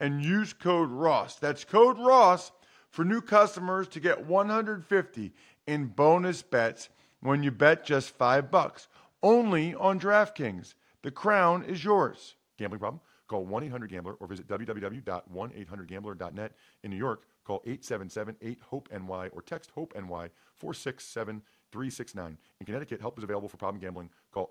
and use code ROSS. That's code ROSS for new customers to get $150 in bonus bets when you bet just $5. Only on DraftKings. The crown is yours. Gambling problem? Call 1-800-GAMBLER or visit www.1800gambler.net. In New York, call 877-8-HOPE-NY or text HOPE-NY 467-369. In Connecticut, help is available for problem gambling. Call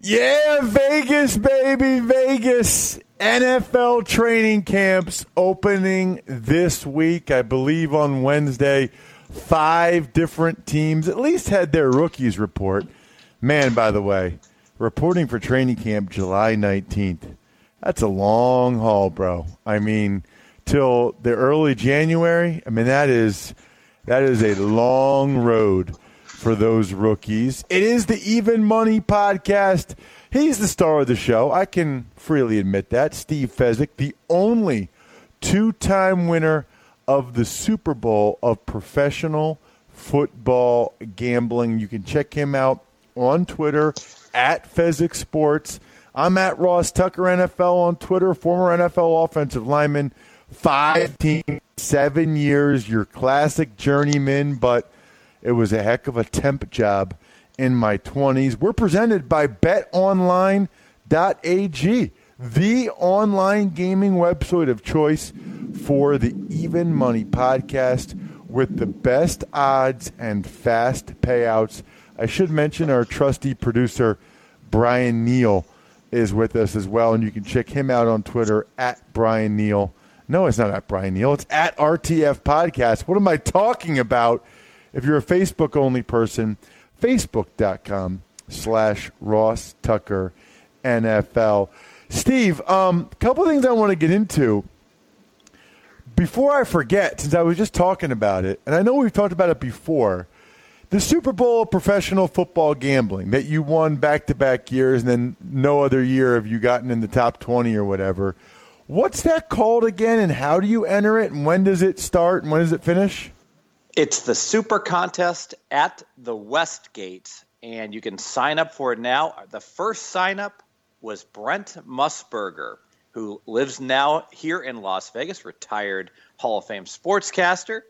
Yeah, Vegas, baby, Vegas. NFL training camps opening this week, I believe on Wednesday. 5 different teams at least had their rookies report. Man, by the way, reporting for training camp July 19th. That's a long haul, bro. I mean, till the early January. I mean, that is a long road for those rookies. It is the Even Money Podcast. He's the star of the show. I can freely admit that. Steve Fezzik, the only two-time winner of the Super Bowl of professional football gambling. You can check him out on Twitter, at Fezzik Sports. I'm at Ross Tucker NFL on Twitter, former NFL offensive lineman, 5 teams, 7 years, your classic journeyman, but it was a heck of a temp job in my 20s. We're presented by BetOnline.ag, the online gaming website of choice for the Even Money Podcast with the best odds and fast payouts. I should mention our trusty producer, Brian Neal, is with us as well, and you can check him out on Twitter, at Brian Neal. No, it's not at Brian Neal. It's at RTF Podcast. What am I talking about? If you're a Facebook-only person, facebook.com/RossTuckerNFL. Steve, a couple of things I want to get into. Before I forget, since I was just talking about it, and I know we've talked about it before, the Super Bowl professional football gambling that you won back-to-back years and then no other year have you gotten in the top 20 or whatever. What's that called again, and how do you enter it, and when does it start, and when does it finish? It's the Super Contest at the Westgate, and you can sign up for it now. The first sign-up was Brent Musburger, who lives now here in Las Vegas, retired Hall of Fame sportscaster,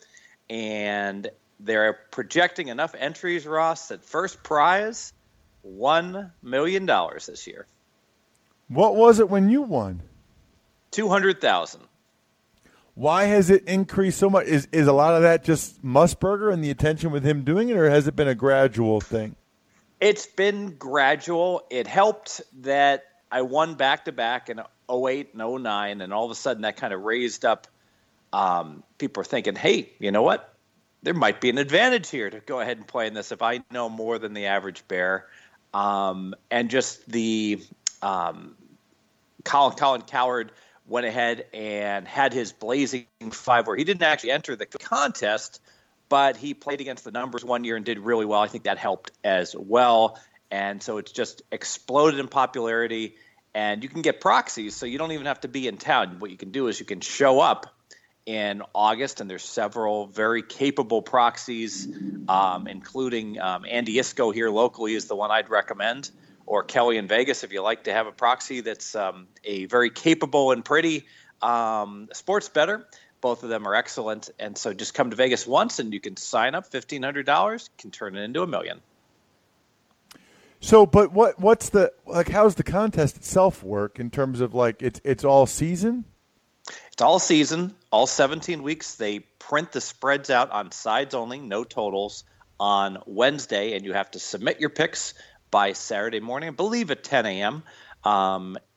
and they're projecting enough entries, Ross, that first prize, $1 million this year. What was it when you won? $200,000. Why has it increased so much? Is a lot of that just Musburger and the attention with him doing it, or has it been a gradual thing? It's been gradual. It helped that I won back-to-back in 08 and 09, and all of a sudden that kind of raised up. People are thinking, hey, you know what? There might be an advantage here to go ahead and play in this if I know more than the average bear. And just the Colin Coward went ahead and had his blazing 5 where he didn't actually enter the contest, but he played against the numbers one year and did really well. I think that helped as well. And so it's just exploded in popularity, and you can get proxies. So you don't even have to be in town. What you can do is you can show up in August, and there's several very capable proxies, including Andy Isco here locally is the one I'd recommend, or Kelly in Vegas, if you like to have a proxy that's a very capable and pretty sports bettor. Both of them are excellent. And so just come to Vegas once and you can sign up. $1,500 can turn it into $1 million. So, but what's the, like, how's the contest itself work in terms of, like, it's all season? It's all season, all 17 weeks. They print the spreads out on sides only, no totals, on Wednesday, and you have to submit your picks by Saturday morning, I believe at 10 a.m.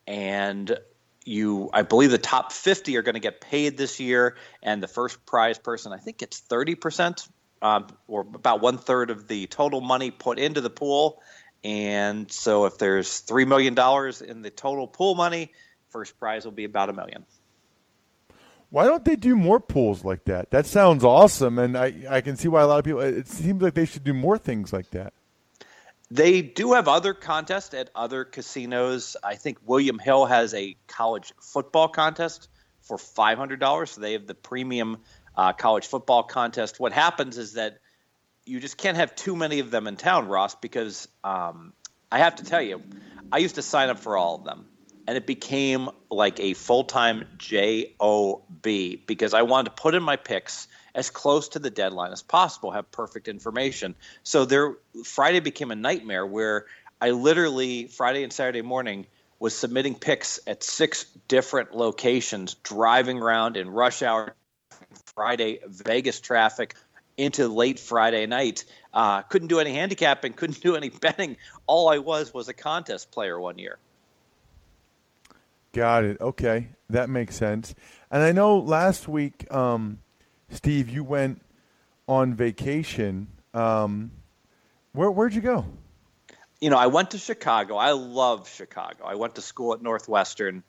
And I believe the top 50 are going to get paid this year, and the first prize person, I think, gets 30%, or about one-third of the total money put into the pool. And so if there's $3 million in the total pool money, first prize will be about $1 million. Why don't they do more pools like that? That sounds awesome, and I can see why a lot of people – it seems like they should do more things like that. They do have other contests at other casinos. I think William Hill has a college football contest for $500, so they have the premium college football contest. What happens is that you just can't have too many of them in town, Ross, because I have to tell you, I used to sign up for all of them. And it became like a full-time J-O-B because I wanted to put in my picks as close to the deadline as possible, have perfect information. So Friday became a nightmare where I literally, Friday and Saturday morning, was submitting picks at 6 different locations, driving around in rush hour, Friday Vegas traffic, into late Friday night. Couldn't do any handicapping, couldn't do any betting. All I was a contest player one year. Got it. Okay. That makes sense. And I know last week, Steve, you went on vacation. Where'd you go? You know, I went to Chicago. I love Chicago. I went to school at Northwestern.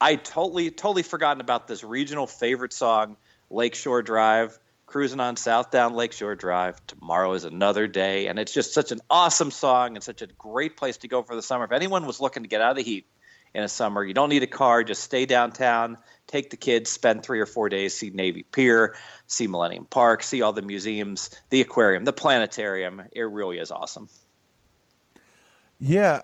I totally forgotten about this regional favorite song, Lakeshore Drive, cruising on south down Lakeshore Drive. Tomorrow is another day. And it's just such an awesome song and such a great place to go for the summer. If anyone was looking to get out of the heat in a summer, you don't need a car. Just stay downtown, take the kids, spend 3 or 4 days, see Navy Pier, see Millennium Park, see all the museums, the aquarium, the planetarium. It really is awesome. Yeah,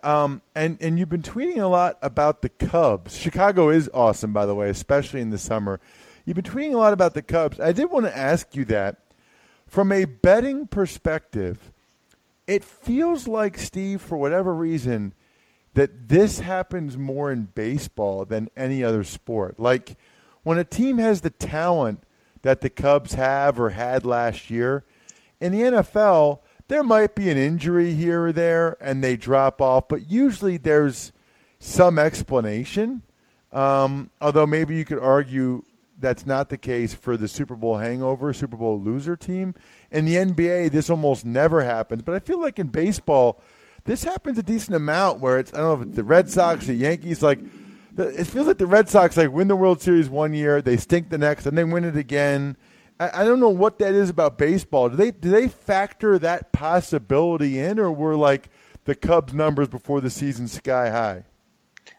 and you've been tweeting a lot about the Cubs. Chicago is awesome, by the way, especially in the summer. You've been tweeting a lot about the Cubs. I did want to ask you that. From a betting perspective, it feels like, Steve, for whatever reason, that this happens more in baseball than any other sport. Like, when a team has the talent that the Cubs have or had last year, in the NFL, there might be an injury here or there, and they drop off, but usually there's some explanation, although maybe you could argue that's not the case for the Super Bowl hangover, Super Bowl loser team. In the NBA, this almost never happens, but I feel like in baseball, this happens a decent amount where it's, I don't know if it's the Red Sox, the Yankees, like, it feels like the Red Sox, like, win the World Series one year, they stink the next, and they win it again. I don't know what that is about baseball. Do they factor that possibility in, or were, like, the Cubs numbers before the season sky high?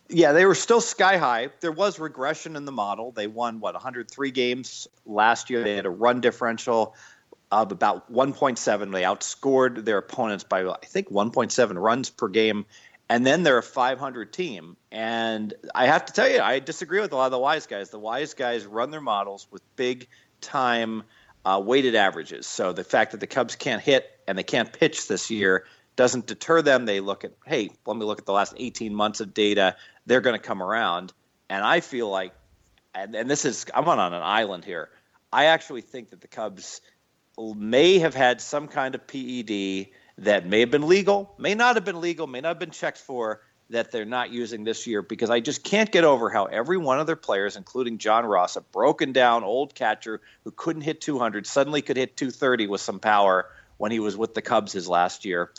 Yeah, they were still sky high. There was regression in the model. They won, 103 games last year. They had a run differential of about 1.7. They outscored their opponents by, I think, 1.7 runs per game. And then they're a 500 team. And I have to tell you, I disagree with a lot of the wise guys. The wise guys run their models with big-time weighted averages. So the fact that the Cubs can't hit and they can't pitch this year doesn't deter them. They look at, hey, let me look at the last 18 months of data. They're going to come around. And I feel like, and this is, I'm on an island here. I actually think that the Cubs may have had some kind of PED that may have been legal, may not have been legal, may not have been checked for, that they're not using this year, because I just can't get over how every one of their players, including John Ross, a broken-down old catcher who couldn't hit 200, suddenly could hit 230 with some power when he was with the Cubs his last year.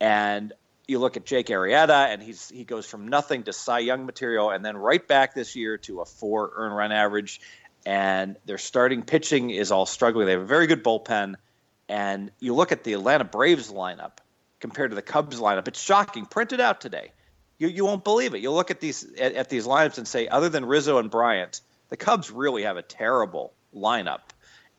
And you look at Jake Arrieta, and he goes from nothing to Cy Young material, and then right back this year to a 4 earned run average. And their starting pitching is all struggling. They have a very good bullpen. And you look at the Atlanta Braves lineup compared to the Cubs lineup. It's shocking. Print it out today. You won't believe it. You'll look at these lineups and say, other than Rizzo and Bryant, the Cubs really have a terrible lineup.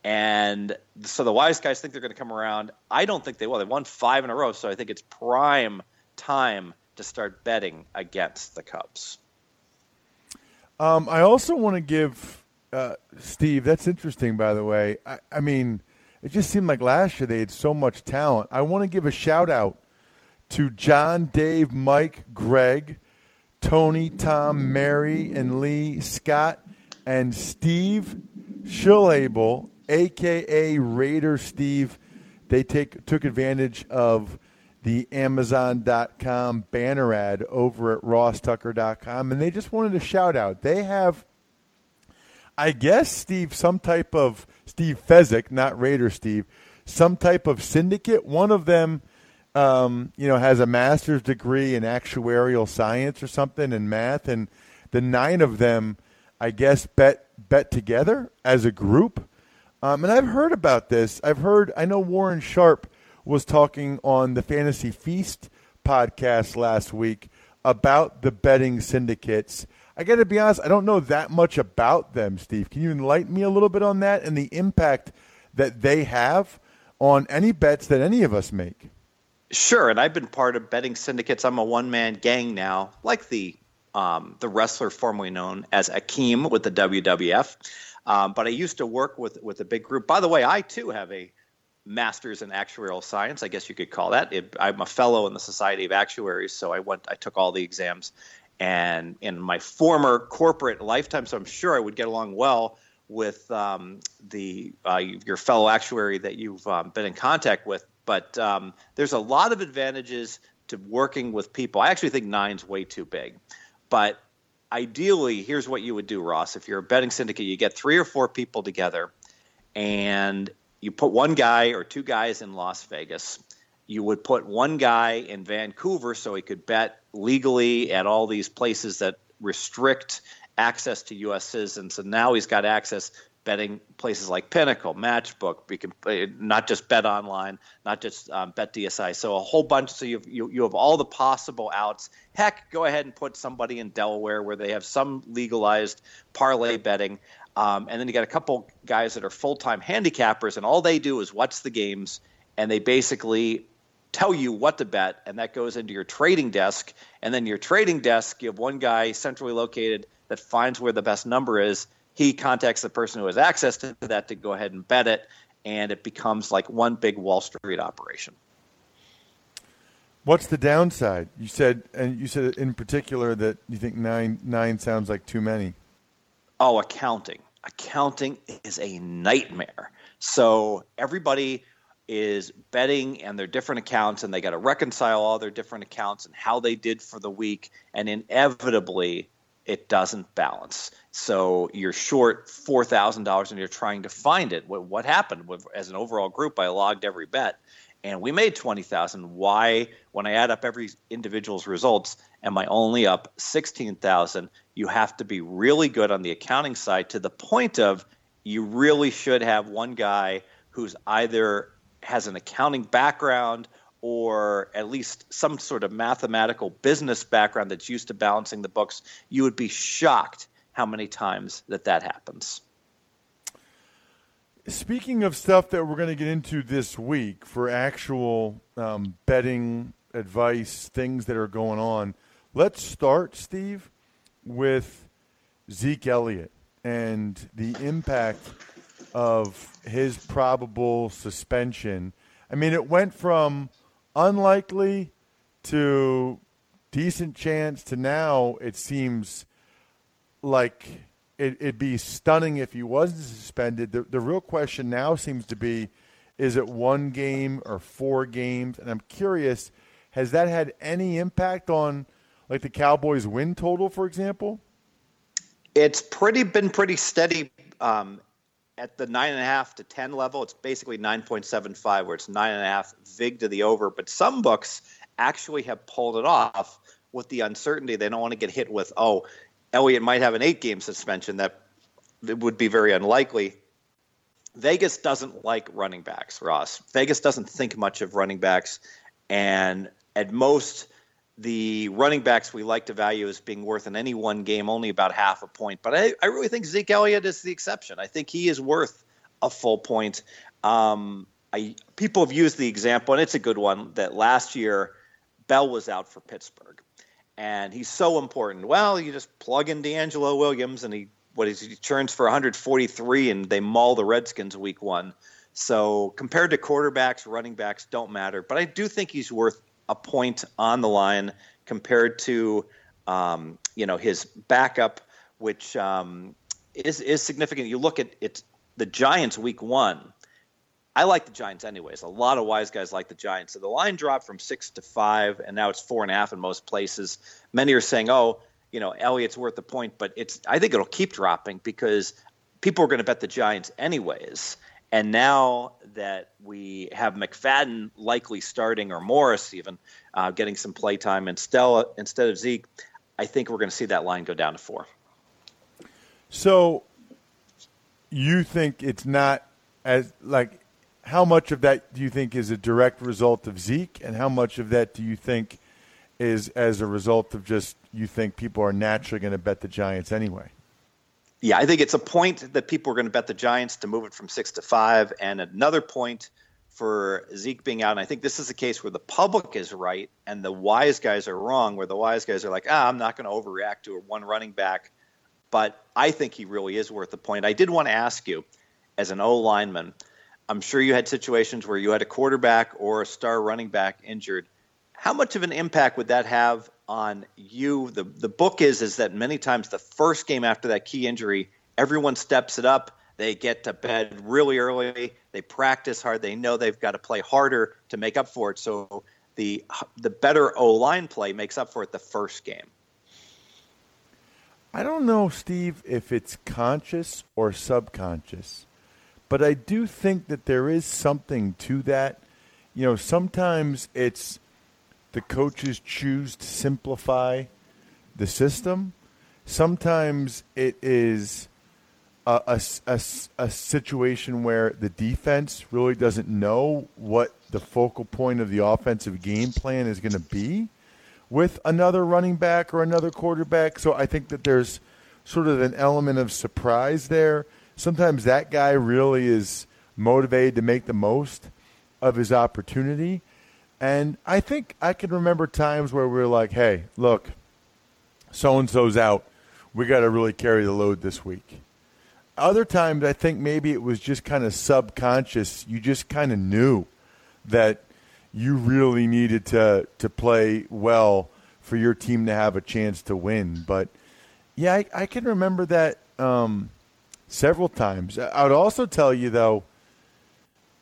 And so the wise guys think they're going to come around. I don't think they will. They won 5 in a row, so I think it's prime time to start betting against the Cubs. I also want to give... Steve, that's interesting, by the way. I mean, it just seemed like last year they had so much talent. I want to give a shout-out to John, Dave, Mike, Greg, Tony, Tom, Mary, and Lee, Scott, and Steve Schillable, a.k.a. Raider Steve. They took advantage of the Amazon.com banner ad over at RossTucker.com, and they just wanted a shout-out. They have, I guess, Steve, some type of Steve Fezzik, not Raider Steve, some type of syndicate. One of them, has a master's degree in actuarial science or something and math, and the nine of them, I guess, bet together as a group. And I've heard about this. I know Warren Sharp was talking on the Fantasy Feast podcast last week about the betting syndicates. I got to be honest, I don't know that much about them, Steve. Can you enlighten me a little bit on that and the impact that they have on any bets that any of us make? Sure, and I've been part of betting syndicates. I'm a one-man gang now, like the wrestler formerly known as Akeem with the WWF. But I used to work with a big group. By the way, I too have a master's in actuarial science, I guess you could call that. I'm a fellow in the Society of Actuaries, so I took all the exams, and in my former corporate lifetime, so I'm sure I would get along well with your fellow actuary that you've been in contact with. But there's a lot of advantages to working with people. I actually think nine's way too big, but ideally, here's what you would do, Ross. If you're a betting syndicate, you get 3 or 4 people together, and you put one guy or 2 guys in Las Vegas. You would put one guy in Vancouver so he could bet legally at all these places that restrict access to U.S. citizens. And now he's got access betting places like Pinnacle, Matchbook. We can not just bet online, not just bet DSI. So a whole bunch. So you have all the possible outs. Heck, go ahead and put somebody in Delaware where they have some legalized parlay betting. And then you got a couple guys that are full-time handicappers, and all they do is watch the games, and they basically tell you what to bet, and that goes into your trading desk. And then your trading desk, you have one guy centrally located that finds where the best number is. He contacts the person who has access to that to go ahead and bet it, and it becomes like one big Wall Street operation. What's the downside? You said in particular that you think nine sounds like too many. Oh, accounting. Accounting is a nightmare. So everybody is betting and their different accounts, and they got to reconcile all their different accounts and how they did for the week. And inevitably, it doesn't balance. So you're short $4,000, and you're trying to find it. What happened? As an overall group, I logged every bet, and we made $20,000. Why, when I add up every individual's results, am I only up $16,000? You have to be really good on the accounting side, to the point of you really should have one guy who's either has an accounting background or at least some sort of mathematical business background that's used to balancing the books. You would be shocked how many times that happens. Speaking of stuff that we're going to get into this week for actual betting advice, things that are going on, let's start, Steve, with Zeke Elliott and the impact of his probable suspension. I mean, it went from unlikely to decent chance to now it seems like it'd be stunning if he wasn't suspended. The real question now seems to be, is it 1 game or 4 games? And I'm curious, has that had any impact on like the Cowboys win total, for example? It's been pretty steady at the 9.5 to 10 level. It's basically 9.75, where it's 9.5 vig to the over. But some books actually have pulled it off with the uncertainty. They don't want to get hit with, oh, Elliott might have an 8-game suspension. That would be very unlikely. Vegas doesn't like running backs, Ross. Vegas doesn't think much of running backs. And at most, the running backs we like to value as being worth in any one game only about half a point. But I really think Zeke Elliott is the exception. I think he is worth a full point. People have used the example, and it's a good one, that last year Bell was out for Pittsburgh. And he's so important. Well, you just plug in D'Angelo Williams, and he churns for 143, and they maul the Redskins week 1. So compared to quarterbacks, running backs don't matter. But I do think he's worth a point on the line compared to his backup, which is significant. You look at it's the Giants week one. I like the Giants anyways. A lot of wise guys like the Giants. So the line dropped from 6 to 5, and now it's 4.5 in most places. Many are saying, oh, you know, Elliott's worth the point, but it's. I think it'll keep dropping because people are going to bet the Giants anyways. And now that we have McFadden likely starting, or Morris even, getting some play time instead of Zeke, I think we're going to see that line go down to 4. So you think it's not as like how much of that do you think is a direct result of Zeke, and how much of that do you think is as a result of just you think people are naturally going to bet the Giants anyway? Yeah, I think it's a point that people are going to bet the Giants to move it from 6 to 5, and another point for Zeke being out. And I think this is a case where the public is right and the wise guys are wrong, where the wise guys are like, I'm not going to overreact to one running back. But I think he really is worth the point. I did want to ask you, as an O-lineman, I'm sure you had situations where you had a quarterback or a star running back injured. How much of an impact would that have on you? The book is that many times the first game after that key injury, everyone steps it up. They get to bed really early. They practice hard. They know they've got to play harder to make up for it. So the better O-line play makes up for it the first game. I don't know, Steve, if it's conscious or subconscious, but I do think that there is something to that. You know, sometimes it's the coaches choose to simplify the system. Sometimes it is a situation where the defense really doesn't know what the focal point of the offensive game plan is going to be with another running back or another quarterback. So I think that there's sort of an element of surprise there. Sometimes that guy really is motivated to make the most of his opportunity. And I think I can remember times where we were like, hey, look, so-and-so's out. We got to really carry the load this week. Other times, I think maybe it was just kind of subconscious. You just kind of knew that you really needed to play well for your team to have a chance to win. But, yeah, I can remember that several times. I would also tell you, though,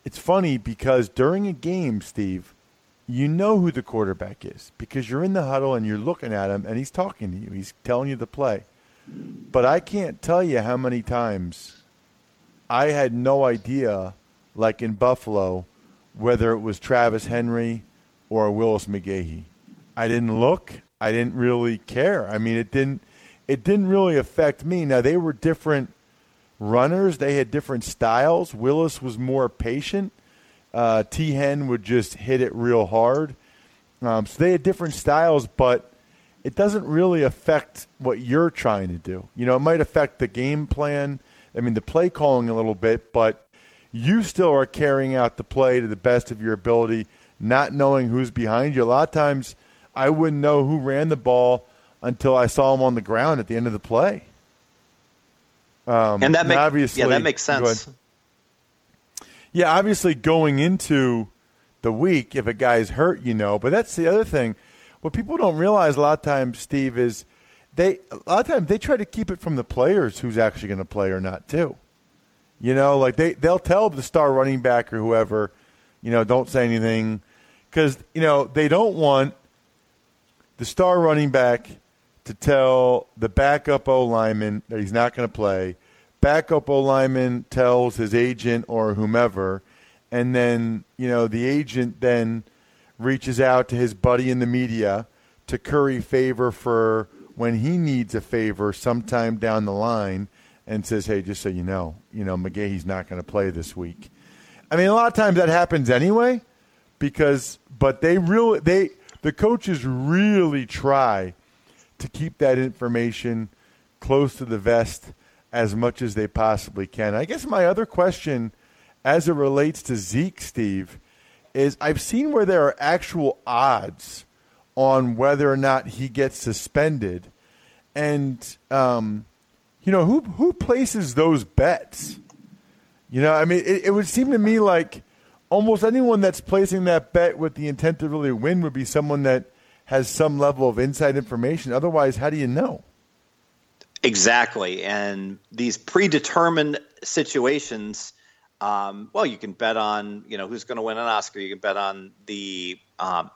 it's funny because during a game, Steve, you know who the quarterback is because you're in the huddle and you're looking at him and he's talking to you. He's telling you the play. But I can't tell you how many times I had no idea, like in Buffalo, whether it was Travis Henry or Willis McGahee. I didn't look. I didn't really care. I mean, it didn't really affect me. Now, they were different runners. They had different styles. Willis was more patient. T. Hen would just hit it real hard. So they had different styles, but it doesn't really affect what you're trying to do. You know, it might affect the game plan, I mean, the play calling a little bit, but you still are carrying out the play to the best of your ability, not knowing who's behind you. A lot of times I wouldn't know who ran the ball until I saw him on the ground at the end of the play. And that makes sense. Yeah, obviously going into the week, if a guy's hurt, you know. But that's the other thing. What people don't realize a lot of times, Steve, is they try to keep it from the players who's actually going to play or not too. You know, like they'll tell the star running back or whoever, you know, don't say anything because, you know, they don't want the star running back to tell the backup O-lineman that he's not going to play. Backup O-lineman tells his agent or whomever, and then, you know, the agent then reaches out to his buddy in the media to curry favor for when he needs a favor sometime down the line and says, hey, just so you know, McGahee's not going to play this week. I mean, a lot of times that happens anyway but the coaches really try to keep that information close to the vest as much as they possibly can. I guess my other question as it relates to Zeke, Steve, is I've seen where there are actual odds on whether or not he gets suspended. And, you know, who places those bets? You know, I mean, it would seem to me like almost anyone that's placing that bet with the intent to really win would be someone that has some level of inside information. Otherwise, how do you know? Exactly. And these predetermined situations, well, you can bet on, you know, who's going to win an Oscar. You can bet on the,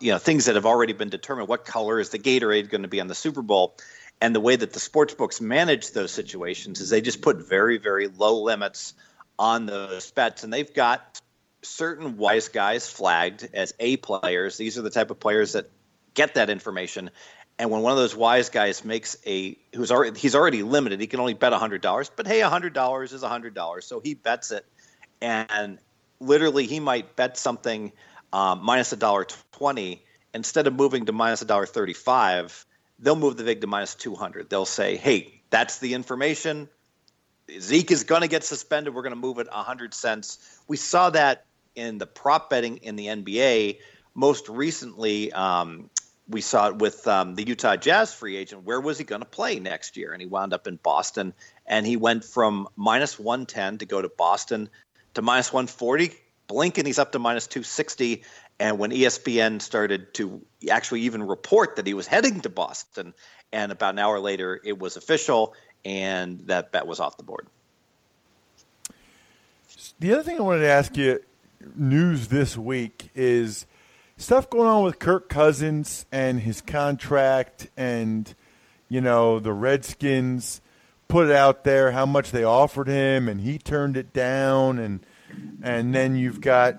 you know, things that have already been determined. What color is the Gatorade going to be on the Super Bowl? And the way that the sports books manage those situations is they just put very, very low limits on those bets. And they've got certain wise guys flagged as A players. These are the type of players that get that information. And when one of those wise guys makes a – he's already limited. He can only bet $100. But, hey, $100 is $100. So he bets it. And literally he might bet something minus $1.20. Instead of moving to minus $1.35, they'll move the vig to minus 200. They'll say, hey, that's the information. Zeke is going to get suspended. We're going to move it 100 cents. We saw that in the prop betting in the NBA. Most recently we saw it with the Utah Jazz free agent. Where was he going to play next year? And he wound up in Boston. And he went from minus 110 to go to Boston to minus 140. Blink and he's up to minus 260. And when ESPN started to actually even report that he was heading to Boston, and about an hour later it was official, and that bet was off the board. The other thing I wanted to ask you, news this week, is stuff going on with Kirk Cousins and his contract and, you know, the Redskins put it out there how much they offered him and he turned it down. And then you've got,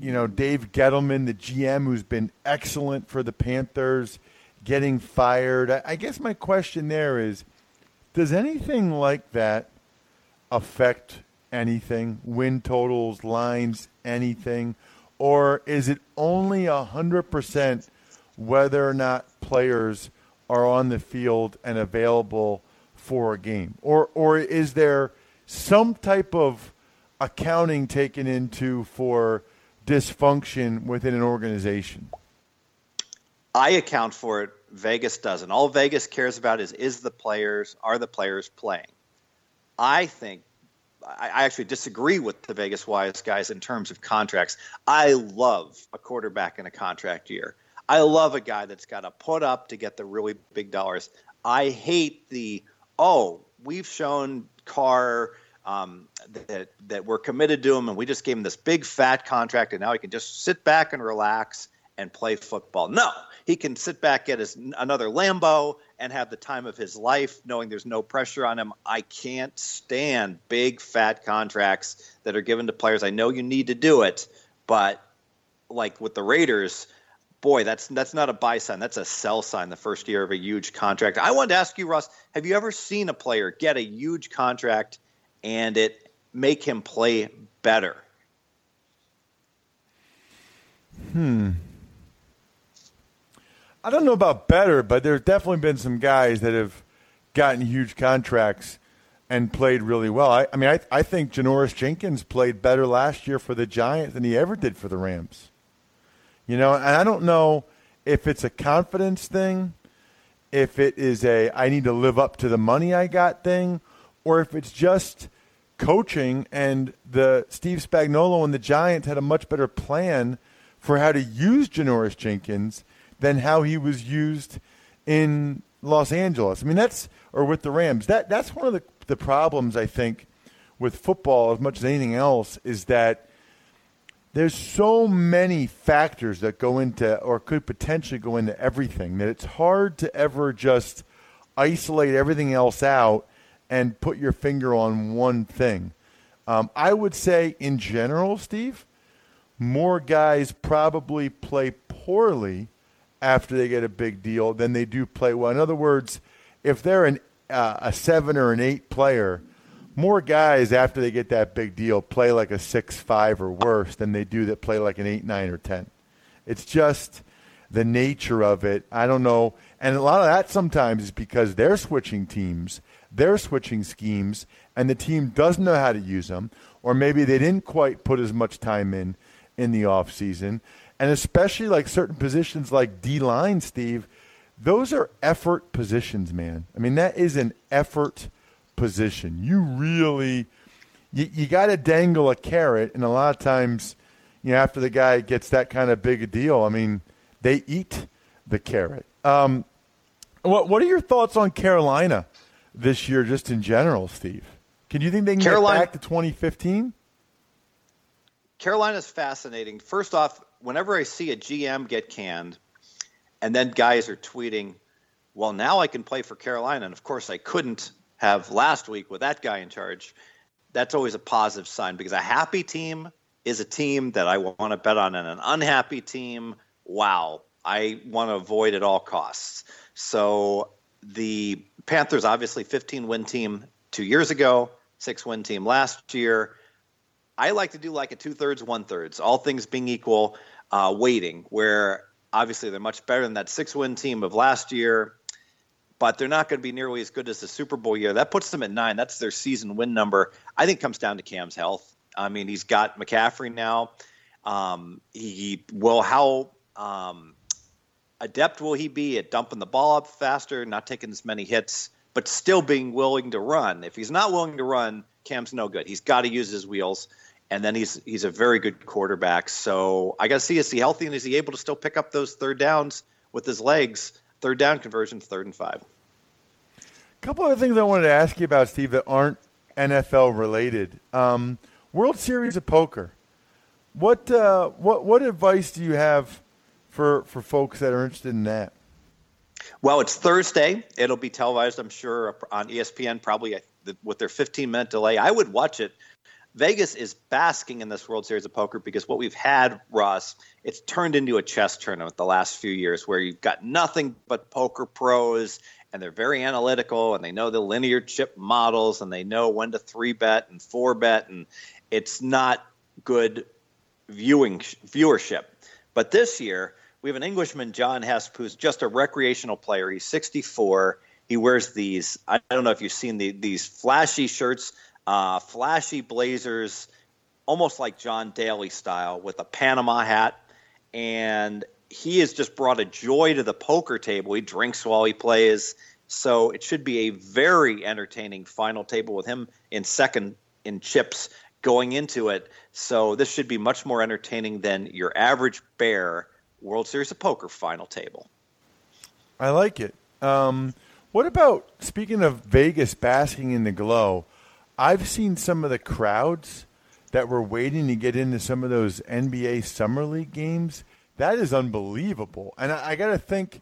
you know, Dave Gettleman, the GM, who's been excellent for the Panthers, getting fired. I guess my question there is, does anything like that affect anything, win totals, lines, anything? Or is it only 100% whether or not players are on the field and available for a game? Or is there some type of accounting taken into for dysfunction within an organization? I account for it. Vegas doesn't. All Vegas cares about is the players, are the players playing? I think I actually disagree with the Vegas wise guys in terms of contracts. I love a quarterback in a contract year. I love a guy that's got to put up to get the really big dollars. I hate the, oh, we've shown Carr that we're committed to him and we just gave him this big fat contract and now he can just sit back and relax and play football. No, he can sit back, get another Lambo, and have the time of his life knowing there's no pressure on him. I can't stand big, fat contracts that are given to players. I know you need to do it, but like with the Raiders, boy, that's not a buy sign. That's a sell sign the first year of a huge contract. I wanted to ask you, Ross, have you ever seen a player get a huge contract and it make him play better? I don't know about better, but there's definitely been some guys that have gotten huge contracts and played really well. I mean, I think Janoris Jenkins played better last year for the Giants than he ever did for the Rams. You know, and I don't know if it's a confidence thing, if it is a I need to live up to the money I got thing, or if it's just coaching and the Steve Spagnuolo and the Giants had a much better plan for how to use Janoris Jenkins than how he was used in Los Angeles. I mean, or with the Rams. That's one of the problems, I think, with football as much as anything else, is that there's so many factors that go into or could potentially go into everything that it's hard to ever just isolate everything else out and put your finger on one thing. I would say in general, Steve, more guys probably play poorly after they get a big deal than they do play well. In other words, if they're a 7 or an 8 player, more guys after they get that big deal play like a 6-5 or worse than they do that play like an 8, 9, or 10. It's just the nature of it. I don't know. And a lot of that sometimes is because they're switching teams, they're switching schemes, and the team doesn't know how to use them, or maybe they didn't quite put as much time in the offseason. And especially like certain positions like D-line, Steve, those are effort positions, man. I mean, that is an effort position. You really – you got to dangle a carrot, and a lot of times, you know, after the guy gets that kind of big a deal, I mean, they eat the carrot. What are your thoughts on Carolina this year just in general, Steve? Can you think they can get back to 2015? Carolina's fascinating. First off, whenever I see a GM get canned, and then guys are tweeting, well, now I can play for Carolina, and of course I couldn't have last week with that guy in charge, that's always a positive sign, because a happy team is a team that I want to bet on, and an unhappy team, wow, I want to avoid at all costs. So the Panthers, obviously 15-win team 2 years ago, 6-win team last year. I like to do like a two-thirds, one-thirds, all things being equal, weighting, where obviously they're much better than that 6-win team of last year, but they're not going to be nearly as good as the Super Bowl year. That puts them at 9. That's their season win number. I think it comes down to Cam's health. I mean, he's got McCaffrey now. How adept will he be at dumping the ball up faster, not taking as many hits, but still being willing to run? If he's not willing to run, Cam's no good. He's got to use his wheels, and then he's a very good quarterback. So I got to see, is he healthy, and is he able to still pick up those third downs with his legs, third down conversions, 3rd and 5. A couple other things I wanted to ask you about, Steve, that aren't NFL related. World Series of Poker. What advice do you have for folks that are interested in that? Well, it's Thursday. It'll be televised, I'm sure, on ESPN, probably with their 15-minute delay. I would watch it. Vegas is basking in this World Series of Poker because what we've had, Ross, it's turned into a chess tournament the last few years where you've got nothing but poker pros, and they're very analytical, and they know the linear chip models, and they know when to 3-bet and 4-bet, and it's not good viewership. But this year, we have an Englishman, John Hesp, who's just a recreational player. He's 64. He wears these, I don't know if you've seen these flashy shirts, flashy blazers, almost like John Daly style, with a Panama hat. And he has just brought a joy to the poker table. He drinks while he plays. So it should be a very entertaining final table with him in second in chips going into it. So this should be much more entertaining than your average bear World Series of Poker final table. I like it. What about, speaking of Vegas basking in the glow, I've seen some of the crowds that were waiting to get into some of those NBA Summer League games. That is unbelievable. And I got to think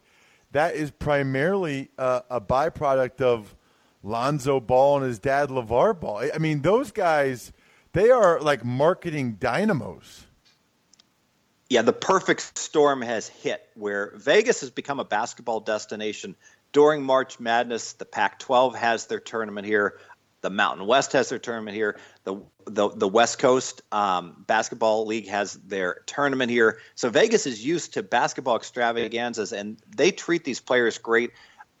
that is primarily a byproduct of Lonzo Ball and his dad, LeVar Ball. I mean, those guys, they are like marketing dynamos. Yeah, the perfect storm has hit where Vegas has become a basketball destination. During March Madness, the Pac-12 has their tournament here. The Mountain West has their tournament here. The West Coast Basketball League has their tournament here. So Vegas is used to basketball extravaganzas, and they treat these players great.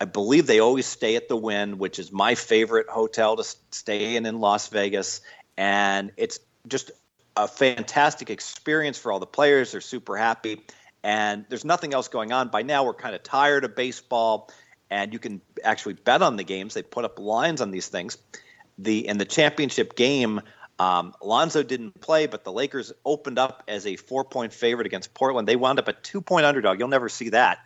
I believe they always stay at the Wynn, which is my favorite hotel to stay in Las Vegas. And it's just a fantastic experience for all the players. They're super happy, and there's nothing else going on. By now, we're kind of tired of baseball, and you can actually bet on the games. They put up lines on these things. In the championship game, Lonzo didn't play, but the Lakers opened up as a 4-point favorite against Portland. They wound up a 2-point underdog. You'll never see that.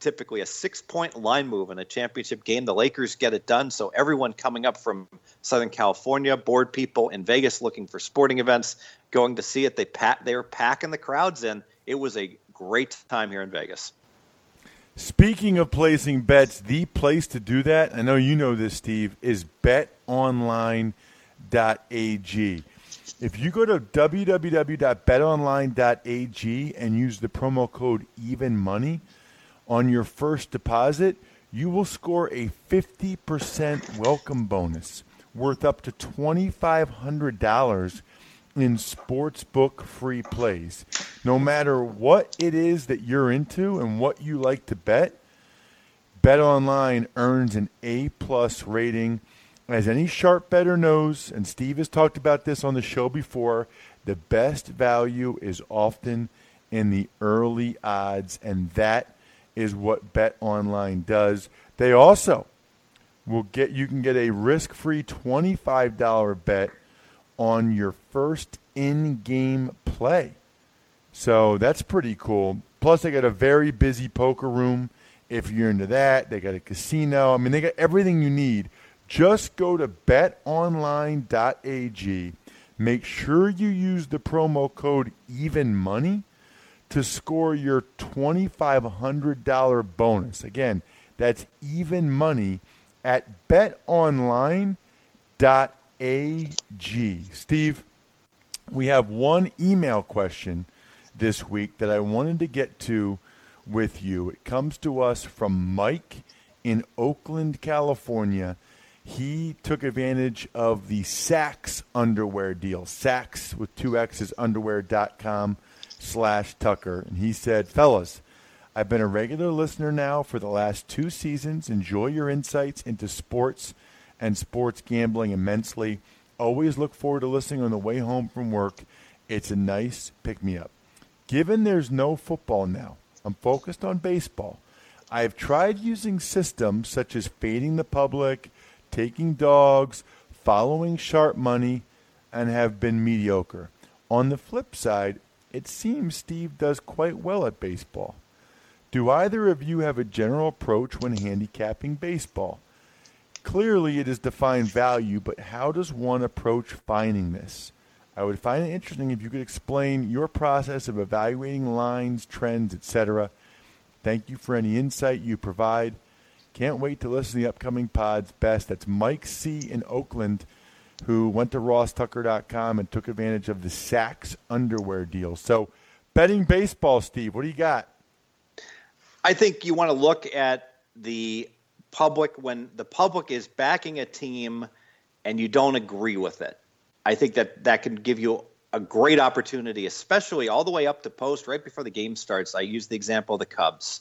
Typically a 6-point line move in a championship game. The Lakers get it done. So everyone coming up from Southern California, bored people in Vegas looking for sporting events, going to see it. They were packing the crowds in. It was a great time here in Vegas. Speaking of placing bets, the place to do that, I know you know this, Steve, is BetOnline.ag. If you go to www.betonline.ag and use the promo code EvenMoney, on your first deposit, you will score a 50% welcome bonus worth up to $2,500 in sportsbook free plays. No matter what it is that you're into and what you like to bet, BetOnline earns an A-plus rating. As any sharp bettor knows, and Steve has talked about this on the show before, the best value is often in the early odds, and that is what BetOnline does. They also will you can get a risk-free $25 bet on your first in-game play. So that's pretty cool. Plus, I got a very busy poker room If you're into that, they got a casino. I mean, they got everything you need. Just go to betonline.ag. Make sure you use the promo code EvenMoney to score your $2,500 bonus. Again, that's EvenMoney at betonline.ag. Steve, we have one email question this week that I wanted to get to with you. It comes to us from Mike in Oakland, California. He took advantage of the Saks underwear deal. Saks with two X's, underwear.com/Tucker. And he said, fellas, I've been a regular listener now for the last 2 seasons. Enjoy your insights into sports and sports gambling immensely. Always look forward to listening on the way home from work. It's a nice pick-me-up. Given there's no football now, I'm focused on baseball. I have tried using systems such as fading the public, taking dogs, following sharp money, and have been mediocre. On the flip side, it seems Steve does quite well at baseball. Do either of you have a general approach when handicapping baseball? Clearly, it is defined value, but how does one approach finding this? I would find it interesting if you could explain your process of evaluating lines, trends, etc. Thank you for any insight you provide. Can't wait to listen to the upcoming pods. Best. That's Mike C. in Oakland, who went to rostucker.com and took advantage of the Saks underwear deal. So betting baseball, Steve, what do you got? I think you want to look at the public when the public is backing a team and you don't agree with it. I think that can give you a great opportunity, especially all the way up to post right before the game starts. I use the example of the Cubs.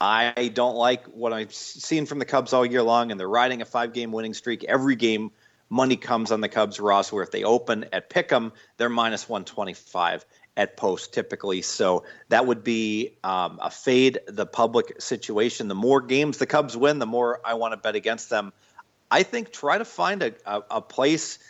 I don't like what I've seen from the Cubs all year long, and they're riding a 5-game winning streak. Every game, money comes on the Cubs, Ross, where if they open at Pick'em, they're minus 125 at post typically. So that would be a fade the public situation. The more games the Cubs win, the more I want to bet against them. I think try to find a place –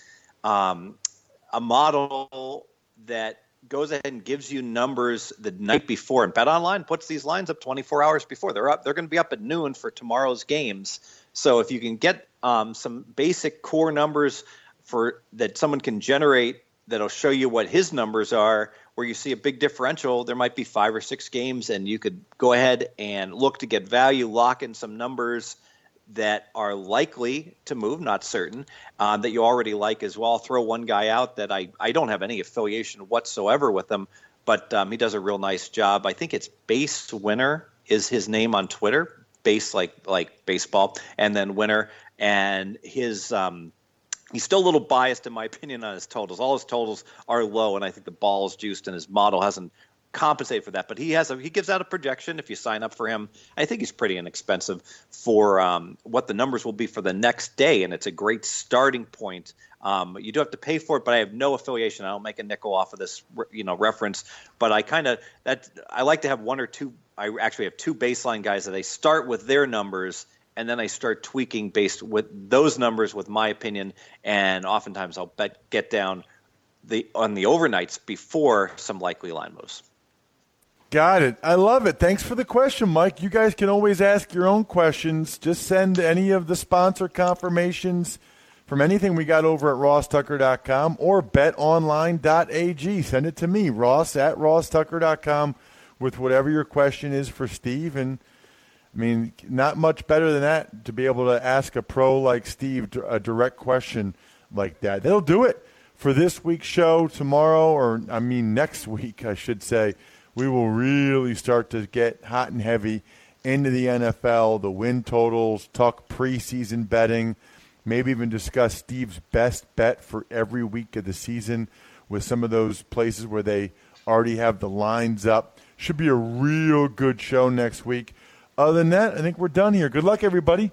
a model that goes ahead and gives you numbers the night before, and BetOnline puts these lines up 24 hours before. They're up. They're going to be up at noon for tomorrow's games. So if you can get some basic core numbers for that someone can generate, that'll show you what his numbers are. Where you see a big differential, there might be 5 or 6 games, and you could go ahead and look to get value, lock in some numbers that are likely to move, not certain, that you already like as well. I'll throw one guy out that I don't have any affiliation whatsoever with him, but he does a real nice job. I think it's Base Winner is his name on Twitter, Base like baseball, and then Winner. And his he's still a little biased, in my opinion, on his totals. All his totals are low, and I think the ball is juiced, and his model hasn't compensate for that, but he gives out a projection if you sign up for him. I think he's pretty inexpensive for what the numbers will be for the next day, and it's a great starting point. You do have to pay for it, but I have no affiliation. I don't make a nickel off of this, reference. But I like to have one or two. I actually have two baseline guys that I start with their numbers, and then I start tweaking based with those numbers with my opinion. And oftentimes I'll get down on the overnights before some likely line moves. Got it. I love it. Thanks for the question, Mike. You guys can always ask your own questions. Just send any of the sponsor confirmations from anything we got over at rostucker.com or betonline.ag. Send it to me, Ross at rostucker.com, with whatever your question is for Steve. And, I mean, not much better than that to be able to ask a pro like Steve a direct question like that. They'll do it for this week's show tomorrow, next week, I should say. We will really start to get hot and heavy into the NFL, the win totals, talk preseason betting, maybe even discuss Steve's best bet for every week of the season with some of those places where they already have the lines up. Should be a real good show next week. Other than that, I think we're done here. Good luck, everybody.